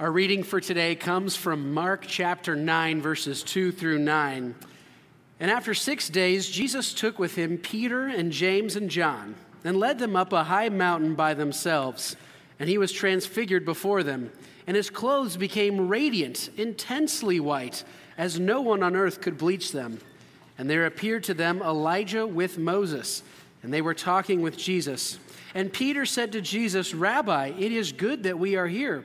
Our reading for today comes from Mark chapter 9, verses 2 through 9. And after 6 days, Jesus took with him Peter and James and John and led them up a high mountain by themselves. And he was transfigured before them. And his clothes became radiant, intensely white, as no one on earth could bleach them. And there appeared to them Elijah with Moses, and they were talking with Jesus. And Peter said to Jesus, "Rabbi, it is good that we are here.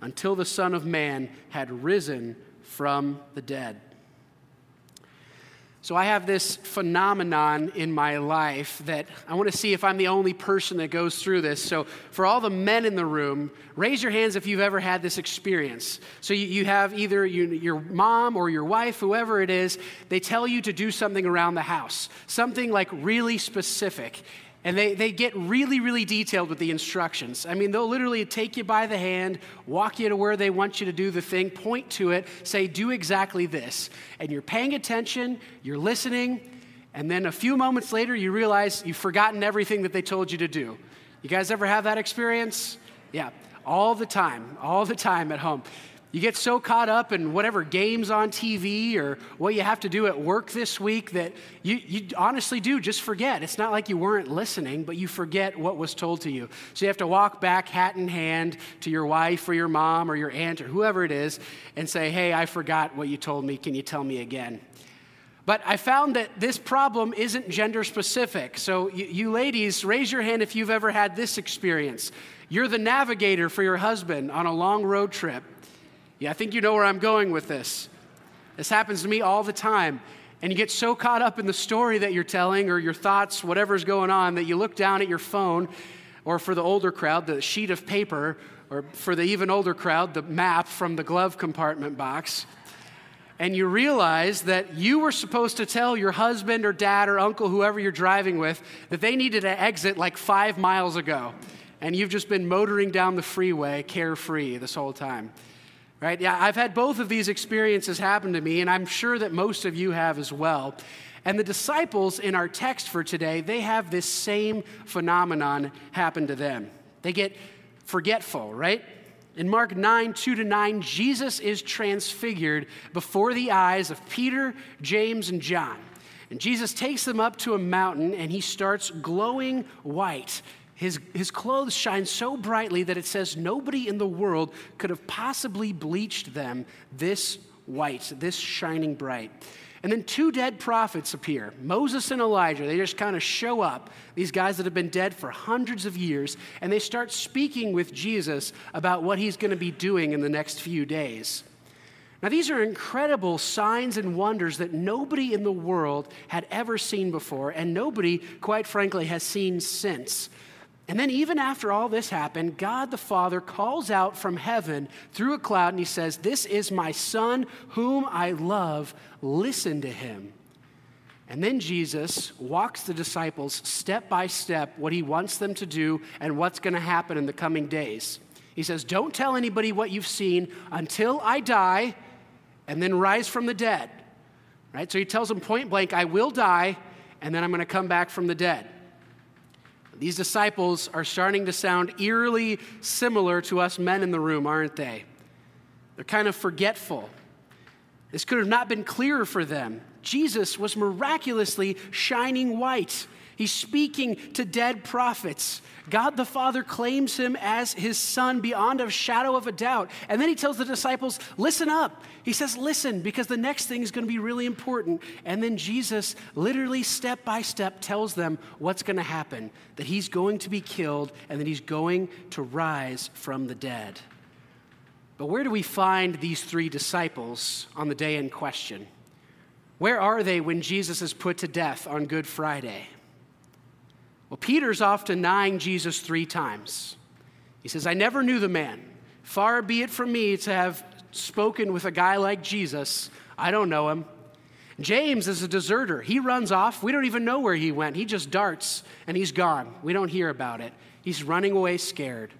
until the Son of Man had risen from the dead. So I have this phenomenon in my life that I want to see if I'm the only person that goes through this. So for all the men in the room, raise your hands if you've ever had this experience. So you have either your mom or your wife, whoever it is, they tell you to do something around the house, something like really specific. And they get really, really detailed with the instructions. I mean, they'll literally take you by the hand, walk you to where they want you to do the thing, point to it, say, "Do exactly this." And you're paying attention, you're listening, and then a few moments later, you realize you've forgotten everything that they told you to do. You guys ever have that experience? Yeah, all the time at home. You get so caught up in whatever games on TV or what you have to do at work this week that you honestly do just forget. It's not like you weren't listening, but you forget what was told to you. So you have to walk back hat in hand to your wife or your mom or your aunt or whoever it is and say, "Hey, I forgot what you told me. Can you tell me again?" But I found that this problem isn't gender specific. So you ladies, raise your hand if you've ever had this experience. You're the navigator for your husband on a long road trip. Yeah, I think you know where I'm going with this. This happens to me all the time. And you get so caught up in the story that you're telling or your thoughts, whatever's going on, that you look down at your phone, or for the older crowd, the sheet of paper, or for the even older crowd, the map from the glove compartment box. And you realize that you were supposed to tell your husband or dad or uncle, whoever you're driving with, that they needed to exit like 5 miles ago. And you've just been motoring down the freeway carefree this whole time. Right? Yeah, I've had both of these experiences happen to me, and I'm sure that most of you have as well. And the disciples in our text for today, they have this same phenomenon happen to them. They get forgetful, right? In Mark 9, 2-9, Jesus is transfigured before the eyes of Peter, James, and John. And Jesus takes them up to a mountain, and he starts glowing white. His clothes shine so brightly that it says nobody in the world could have possibly bleached them this white, this shining bright. And then 2 dead prophets appear, Moses and Elijah. They just kind of show up, these guys that have been dead for hundreds of years, and they start speaking with Jesus about what he's going to be doing in the next few days. Now, these are incredible signs and wonders that nobody in the world had ever seen before, and nobody, quite frankly, has seen since. And then even after all this happened, God the Father calls out from heaven through a cloud, and he says, "This is my Son whom I love. Listen to him." And then Jesus walks the disciples step by step what he wants them to do and what's going to happen in the coming days. He says, "Don't tell anybody what you've seen until I die and then rise from the dead." Right? So he tells them point blank, "I will die, and then I'm going to come back from the dead." These disciples are starting to sound eerily similar to us men in the room, aren't they? They're kind of forgetful. This could have not been clearer for them. Jesus was miraculously shining white. He's speaking to dead prophets. God the Father claims him as his Son beyond a shadow of a doubt. And then he tells the disciples, "Listen up." He says, "Listen," because the next thing is going to be really important. And then Jesus literally step by step tells them what's going to happen, that he's going to be killed and that he's going to rise from the dead. But where do we find these 3 disciples on the day in question? Where are they when Jesus is put to death on Good Friday? Well, Peter's off denying Jesus 3 times. He says, "I never knew the man. Far be it from me to have spoken with a guy like Jesus. I don't know him. James is a deserter. He runs off. We don't even know where he went. He just darts, and he's gone. We don't hear about it. He's running away scared.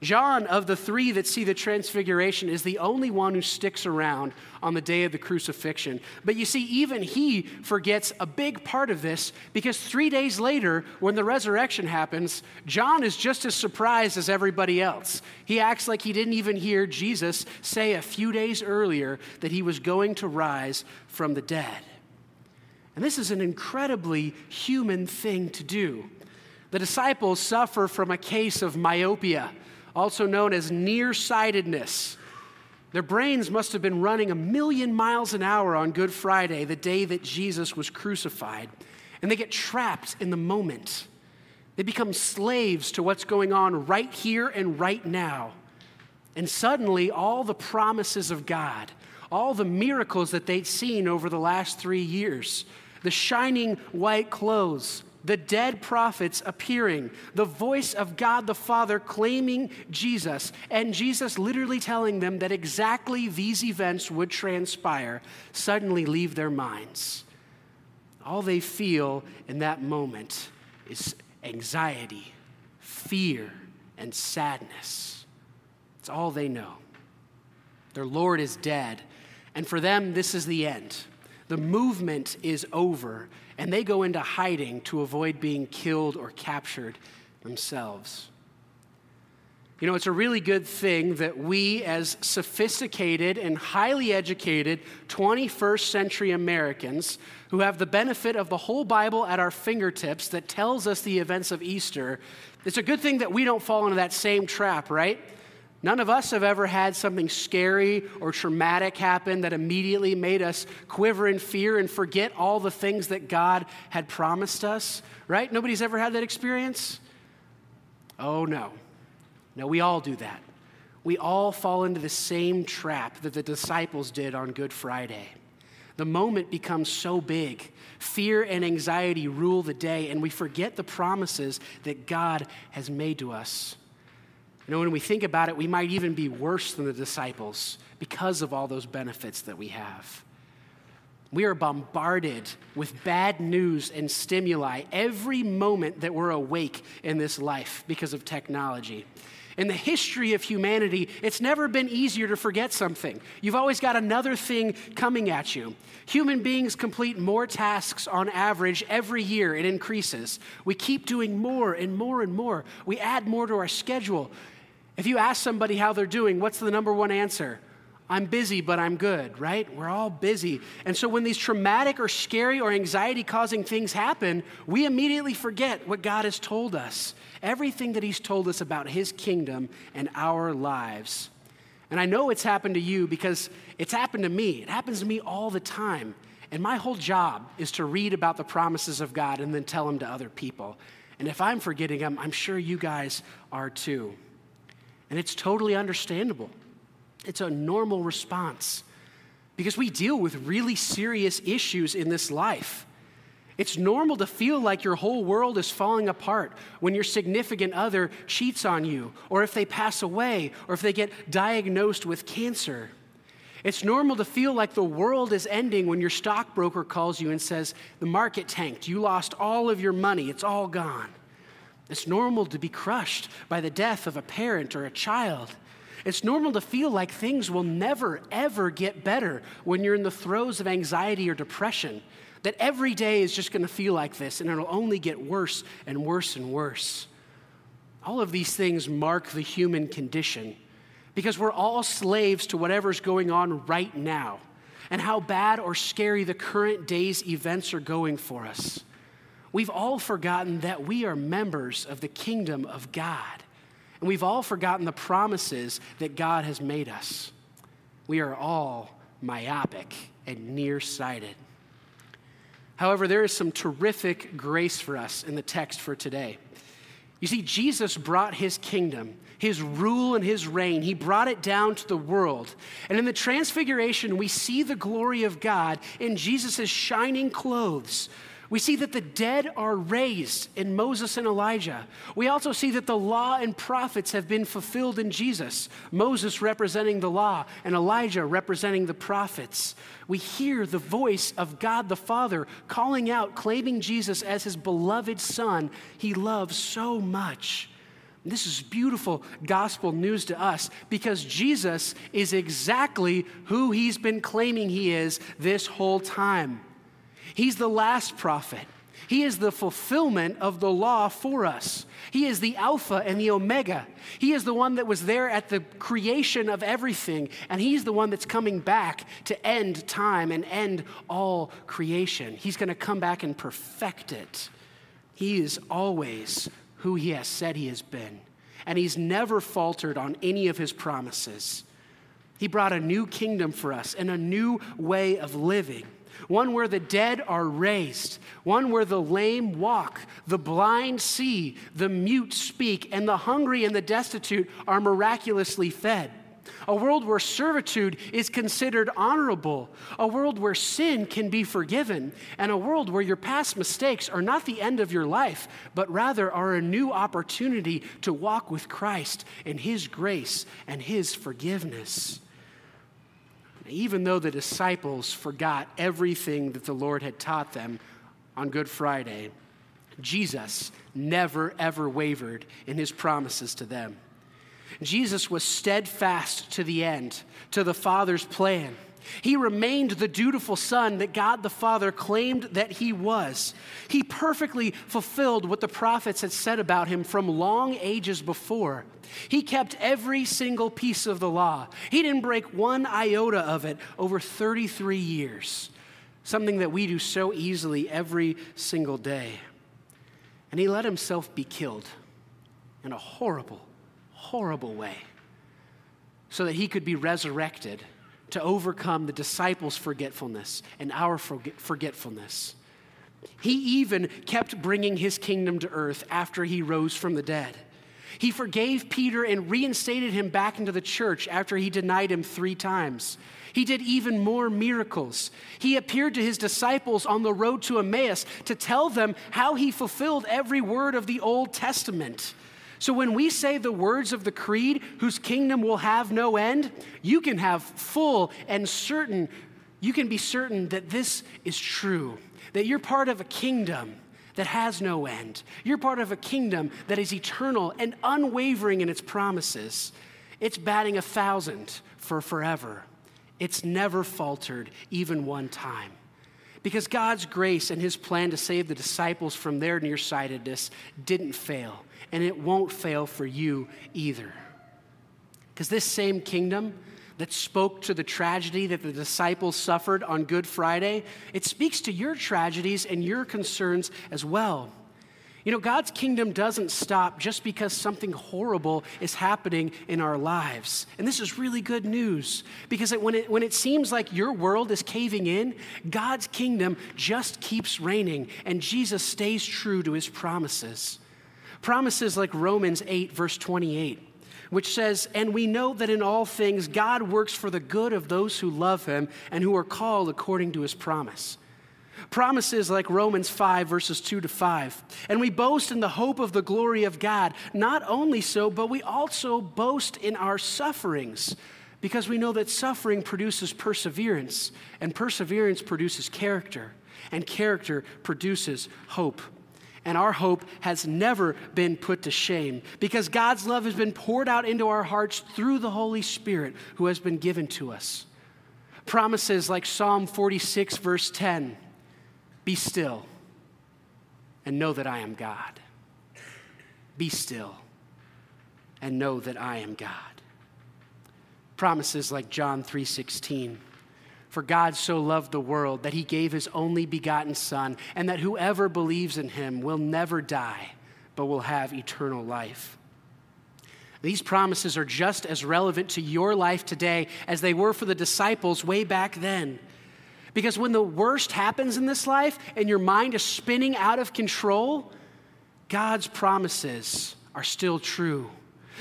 John, of the three that see the transfiguration, is the only one who sticks around on the day of the crucifixion. But you see, even he forgets a big part of this, because 3 days later, when the resurrection happens, John is just as surprised as everybody else. He acts like he didn't even hear Jesus say a few days earlier that he was going to rise from the dead. And this is an incredibly human thing to do. The disciples suffer from a case of myopia, also known as nearsightedness. Their brains must have been running 1,000,000 miles an hour on Good Friday, the day that Jesus was crucified, and they get trapped in the moment. They become slaves to what's going on right here and right now. And suddenly, all the promises of God, all the miracles that they'd seen over the last 3 years, the shining white clothes, the dead prophets appearing, the voice of God the Father claiming Jesus, and Jesus literally telling them that exactly these events would transpire, suddenly leave their minds. All they feel in that moment is anxiety, fear, and sadness. It's all they know. Their Lord is dead, and for them, this is the end. The movement is over, and they go into hiding to avoid being killed or captured themselves. You know, it's a really good thing that we, as sophisticated and highly educated 21st century Americans who have the benefit of the whole Bible at our fingertips that tells us the events of Easter, it's a good thing that we don't fall into that same trap, right? None of us have ever had something scary or traumatic happen that immediately made us quiver in fear and forget all the things that God had promised us, right? Nobody's ever had that experience? Oh, no. No, we all do that. We all fall into the same trap that the disciples did on Good Friday. The moment becomes so big. Fear and anxiety rule the day, and we forget the promises that God has made to us. You know, when we think about it, we might even be worse than the disciples because of all those benefits that we have. We are bombarded with bad news and stimuli every moment that we're awake in this life because of technology. In the history of humanity, it's never been easier to forget something. You've always got another thing coming at you. Human beings complete more tasks on average every year. It increases. We keep doing more and more and more. We add more to our schedule. If you ask somebody how they're doing, what's the number one answer? I'm busy, but I'm good, right? We're all busy. And so when these traumatic or scary or anxiety-causing things happen, we immediately forget what God has told us, everything that he's told us about his kingdom and our lives. And I know it's happened to you because it's happened to me. It happens to me all the time. And my whole job is to read about the promises of God and then tell them to other people. And if I'm forgetting them, I'm sure you guys are too. And it's totally understandable. It's a normal response because we deal with really serious issues in this life. It's normal to feel like your whole world is falling apart when your significant other cheats on you, or if they pass away, or if they get diagnosed with cancer. It's normal to feel like the world is ending when your stockbroker calls you and says, the market tanked, you lost all of your money, it's all gone. It's normal to be crushed by the death of a parent or a child. It's normal to feel like things will never, ever get better when you're in the throes of anxiety or depression, that every day is just going to feel like this, and it'll only get worse and worse and worse. All of these things mark the human condition because we're all slaves to whatever's going on right now and how bad or scary the current day's events are going for us. We've all forgotten that we are members of the kingdom of God. And we've all forgotten the promises that God has made us. We are all myopic and nearsighted. However, there is some terrific grace for us in the text for today. You see, Jesus brought his kingdom, his rule and his reign. He brought it down to the world. And in the transfiguration, we see the glory of God in Jesus' shining clothes. We see that the dead are raised in Moses and Elijah. We also see that the law and prophets have been fulfilled in Jesus, Moses representing the law and Elijah representing the prophets. We hear the voice of God the Father calling out, claiming Jesus as his beloved son he loves so much. This is beautiful gospel news to us because Jesus is exactly who he's been claiming he is this whole time. He's the last prophet. He is the fulfillment of the law for us. He is the Alpha and the Omega. He is the one that was there at the creation of everything, and he's the one that's coming back to end time and end all creation. He's going to come back and perfect it. He is always who he has said he has been, and he's never faltered on any of his promises. He brought a new kingdom for us and a new way of living. One where the dead are raised, one where the lame walk, the blind see, the mute speak, and the hungry and the destitute are miraculously fed. A world where servitude is considered honorable, a world where sin can be forgiven, and a world where your past mistakes are not the end of your life, but rather are a new opportunity to walk with Christ in his grace and his forgiveness. Even though the disciples forgot everything that the Lord had taught them on Good Friday, Jesus never, ever wavered in his promises to them. Jesus was steadfast to the end, to the Father's plan. He remained the dutiful son that God the Father claimed that he was. He perfectly fulfilled what the prophets had said about him from long ages before. He kept every single piece of the law. He didn't break one iota of it over 33 years, something that we do so easily every single day. And he let himself be killed in a horrible, horrible way so that he could be resurrected to overcome the disciples' forgetfulness and our forgetfulness. He even kept bringing his kingdom to earth after he rose from the dead. He forgave Peter and reinstated him back into the church after he denied him 3 times. He did even more miracles. He appeared to his disciples on the road to Emmaus to tell them how he fulfilled every word of the Old Testament. So when we say the words of the creed, whose kingdom will have no end, you can have full and certain, you can be certain that this is true, that you're part of a kingdom that has no end. You're part of a kingdom that is eternal and unwavering in its promises. It's batting 1,000 for forever. It's never faltered even one time. Because God's grace and his plan to save the disciples from their nearsightedness didn't fail, and it won't fail for you either. Because this same kingdom that spoke to the tragedy that the disciples suffered on Good Friday, it speaks to your tragedies and your concerns as well. You know, God's kingdom doesn't stop just because something horrible is happening in our lives. And this is really good news because when it seems like your world is caving in, God's kingdom just keeps reigning and Jesus stays true to his promises. Promises like Romans 8, verse 28, which says, "And we know that in all things God works for the good of those who love him and who are called according to his promise." Promises like Romans 5, verses 2-5. "And we boast in the hope of the glory of God. Not only so, but we also boast in our sufferings, because we know that suffering produces perseverance, and perseverance produces character, and character produces hope. And our hope has never been put to shame, because God's love has been poured out into our hearts through the Holy Spirit who has been given to us." Promises like Psalm 46, verse 10. "Be still and know that I am God." Be still and know that I am God. Promises like John 3:16, "For God so loved the world that he gave his only begotten son, and that whoever believes in him will never die, but will have eternal life." These promises are just as relevant to your life today as they were for the disciples way back then. Because when the worst happens in this life and your mind is spinning out of control, God's promises are still true.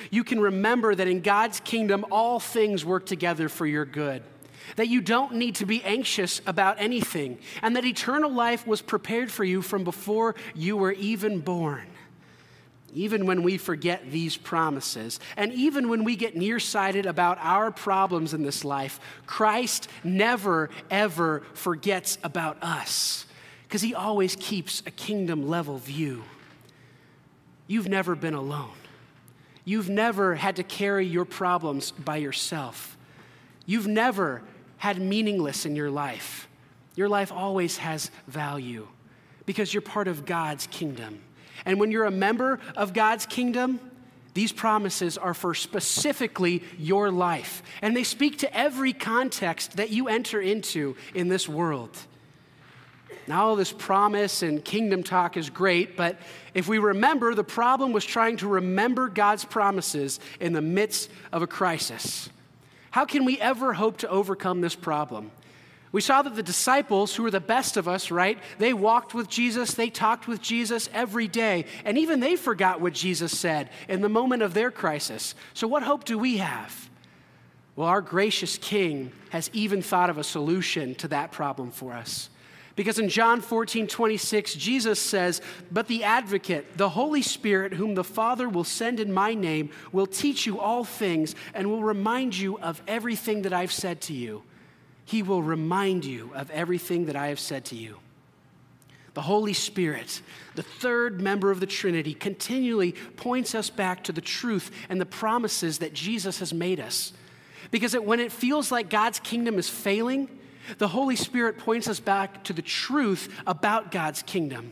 You can remember that in God's kingdom, all things work together for your good. that you don't need to be anxious about anything, and that eternal life was prepared for you from before you were even born. Even when we forget these promises, and even when we get nearsighted about our problems in this life, Christ never, ever forgets about us, because he always keeps a kingdom-level view. You've never been alone. You've never had to carry your problems by yourself. You've never had meaningless in your life. Your life always has value because you're part of God's kingdom. And when you're a member of God's kingdom, these promises are for specifically your life. And they speak to every context that you enter into in this world. Now, all this promise and kingdom talk is great, but if we remember, the problem was trying to remember God's promises in the midst of a crisis. How can we ever hope to overcome this problem? We saw that the disciples, who were the best of us, right? They walked with Jesus, they talked with Jesus every day, and even they forgot what Jesus said in the moment of their crisis. So what hope do we have? Well, our gracious King has even thought of a solution to that problem for us. Because in John 14:26, Jesus says, "But the Advocate, the Holy Spirit, whom the Father will send in my name, will teach you all things and will remind you of everything that I've said to you." He will remind you of everything that I have said to you. The Holy Spirit, the third member of the Trinity, continually points us back to the truth and the promises that Jesus has made us. Because when it feels like God's kingdom is failing, the Holy Spirit points us back to the truth about God's kingdom.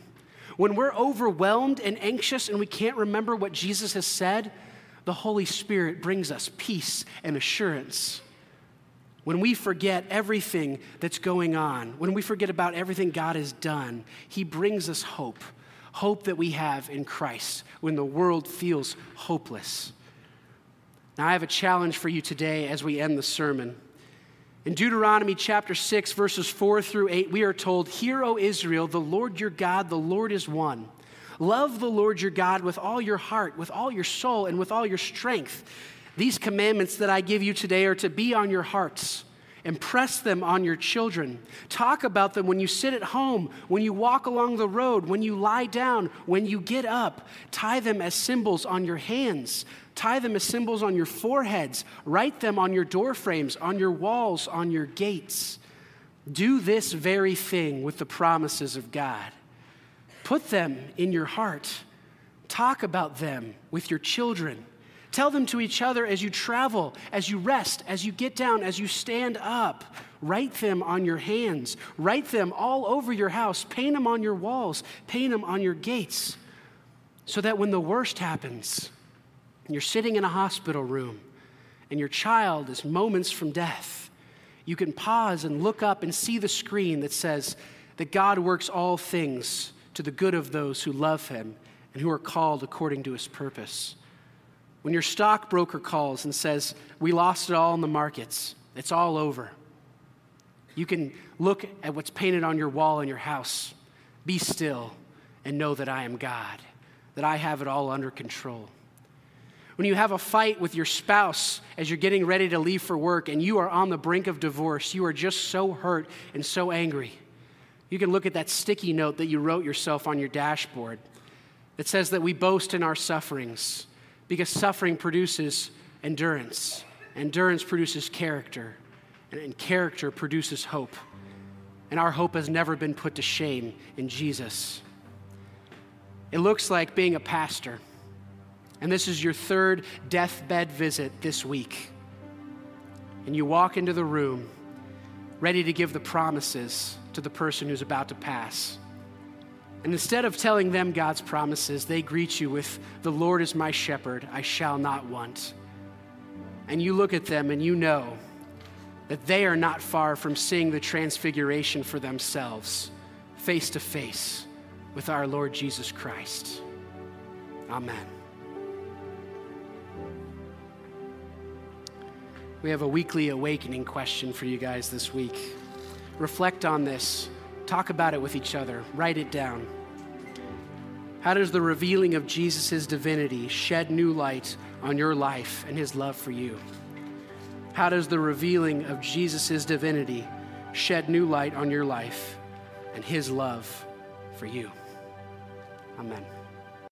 When we're overwhelmed and anxious and we can't remember what Jesus has said, the Holy Spirit brings us peace and assurance. When we forget everything that's going on, when we forget about everything God has done, he brings us hope, hope that we have in Christ when the world feels hopeless. Now, I have a challenge for you today as we end the sermon. In Deuteronomy chapter 6, verses 4-8, we are told, "Hear, O Israel, the Lord your God, the Lord is one. Love the Lord your God with all your heart, with all your soul, and with all your strength. These commandments that I give you today are to be on your hearts. Impress them on your children. Talk about them when you sit at home, when you walk along the road, when you lie down, when you get up. Tie them as symbols on your hands. Tie them as symbols on your foreheads. Write them on your doorframes, on your walls, on your gates. Do this very thing with the promises of God. Put them in your heart. Talk about them with your children. Tell them to each other as you travel, as you rest, as you get down, as you stand up. Write them on your hands. Write them all over your house. Paint them on your walls. Paint them on your gates. So that when the worst happens, and you're sitting in a hospital room and your child is moments from death, you can pause and look up and see the screen that says that God works all things to the good of those who love him and who are called according to his purpose. When your stockbroker calls and says, "We lost it all in the markets, it's all over," you can look at what's painted on your wall in your house. Be still and know that I am God, that I have it all under control. When you have a fight with your spouse as you're getting ready to leave for work and you are on the brink of divorce, you are just so hurt and so angry, you can look at that sticky note that you wrote yourself on your dashboard that says that we boast in our sufferings because suffering produces endurance. Endurance produces character, and character produces hope. And our hope has never been put to shame in Jesus. It looks like being a pastor. And this is your third deathbed visit this week. And you walk into the room ready to give the promises to the person who's about to pass. And instead of telling them God's promises, they greet you with, "The Lord is my shepherd, I shall not want." And you look at them and you know that they are not far from seeing the transfiguration for themselves, face to face with our Lord Jesus Christ. Amen. We have a weekly awakening question for you guys this week. Reflect on this. Talk about it with each other. Write it down. How does the revealing of Jesus' divinity shed new light on your life and his love for you? How does the revealing of Jesus' divinity shed new light on your life and his love for you? Amen.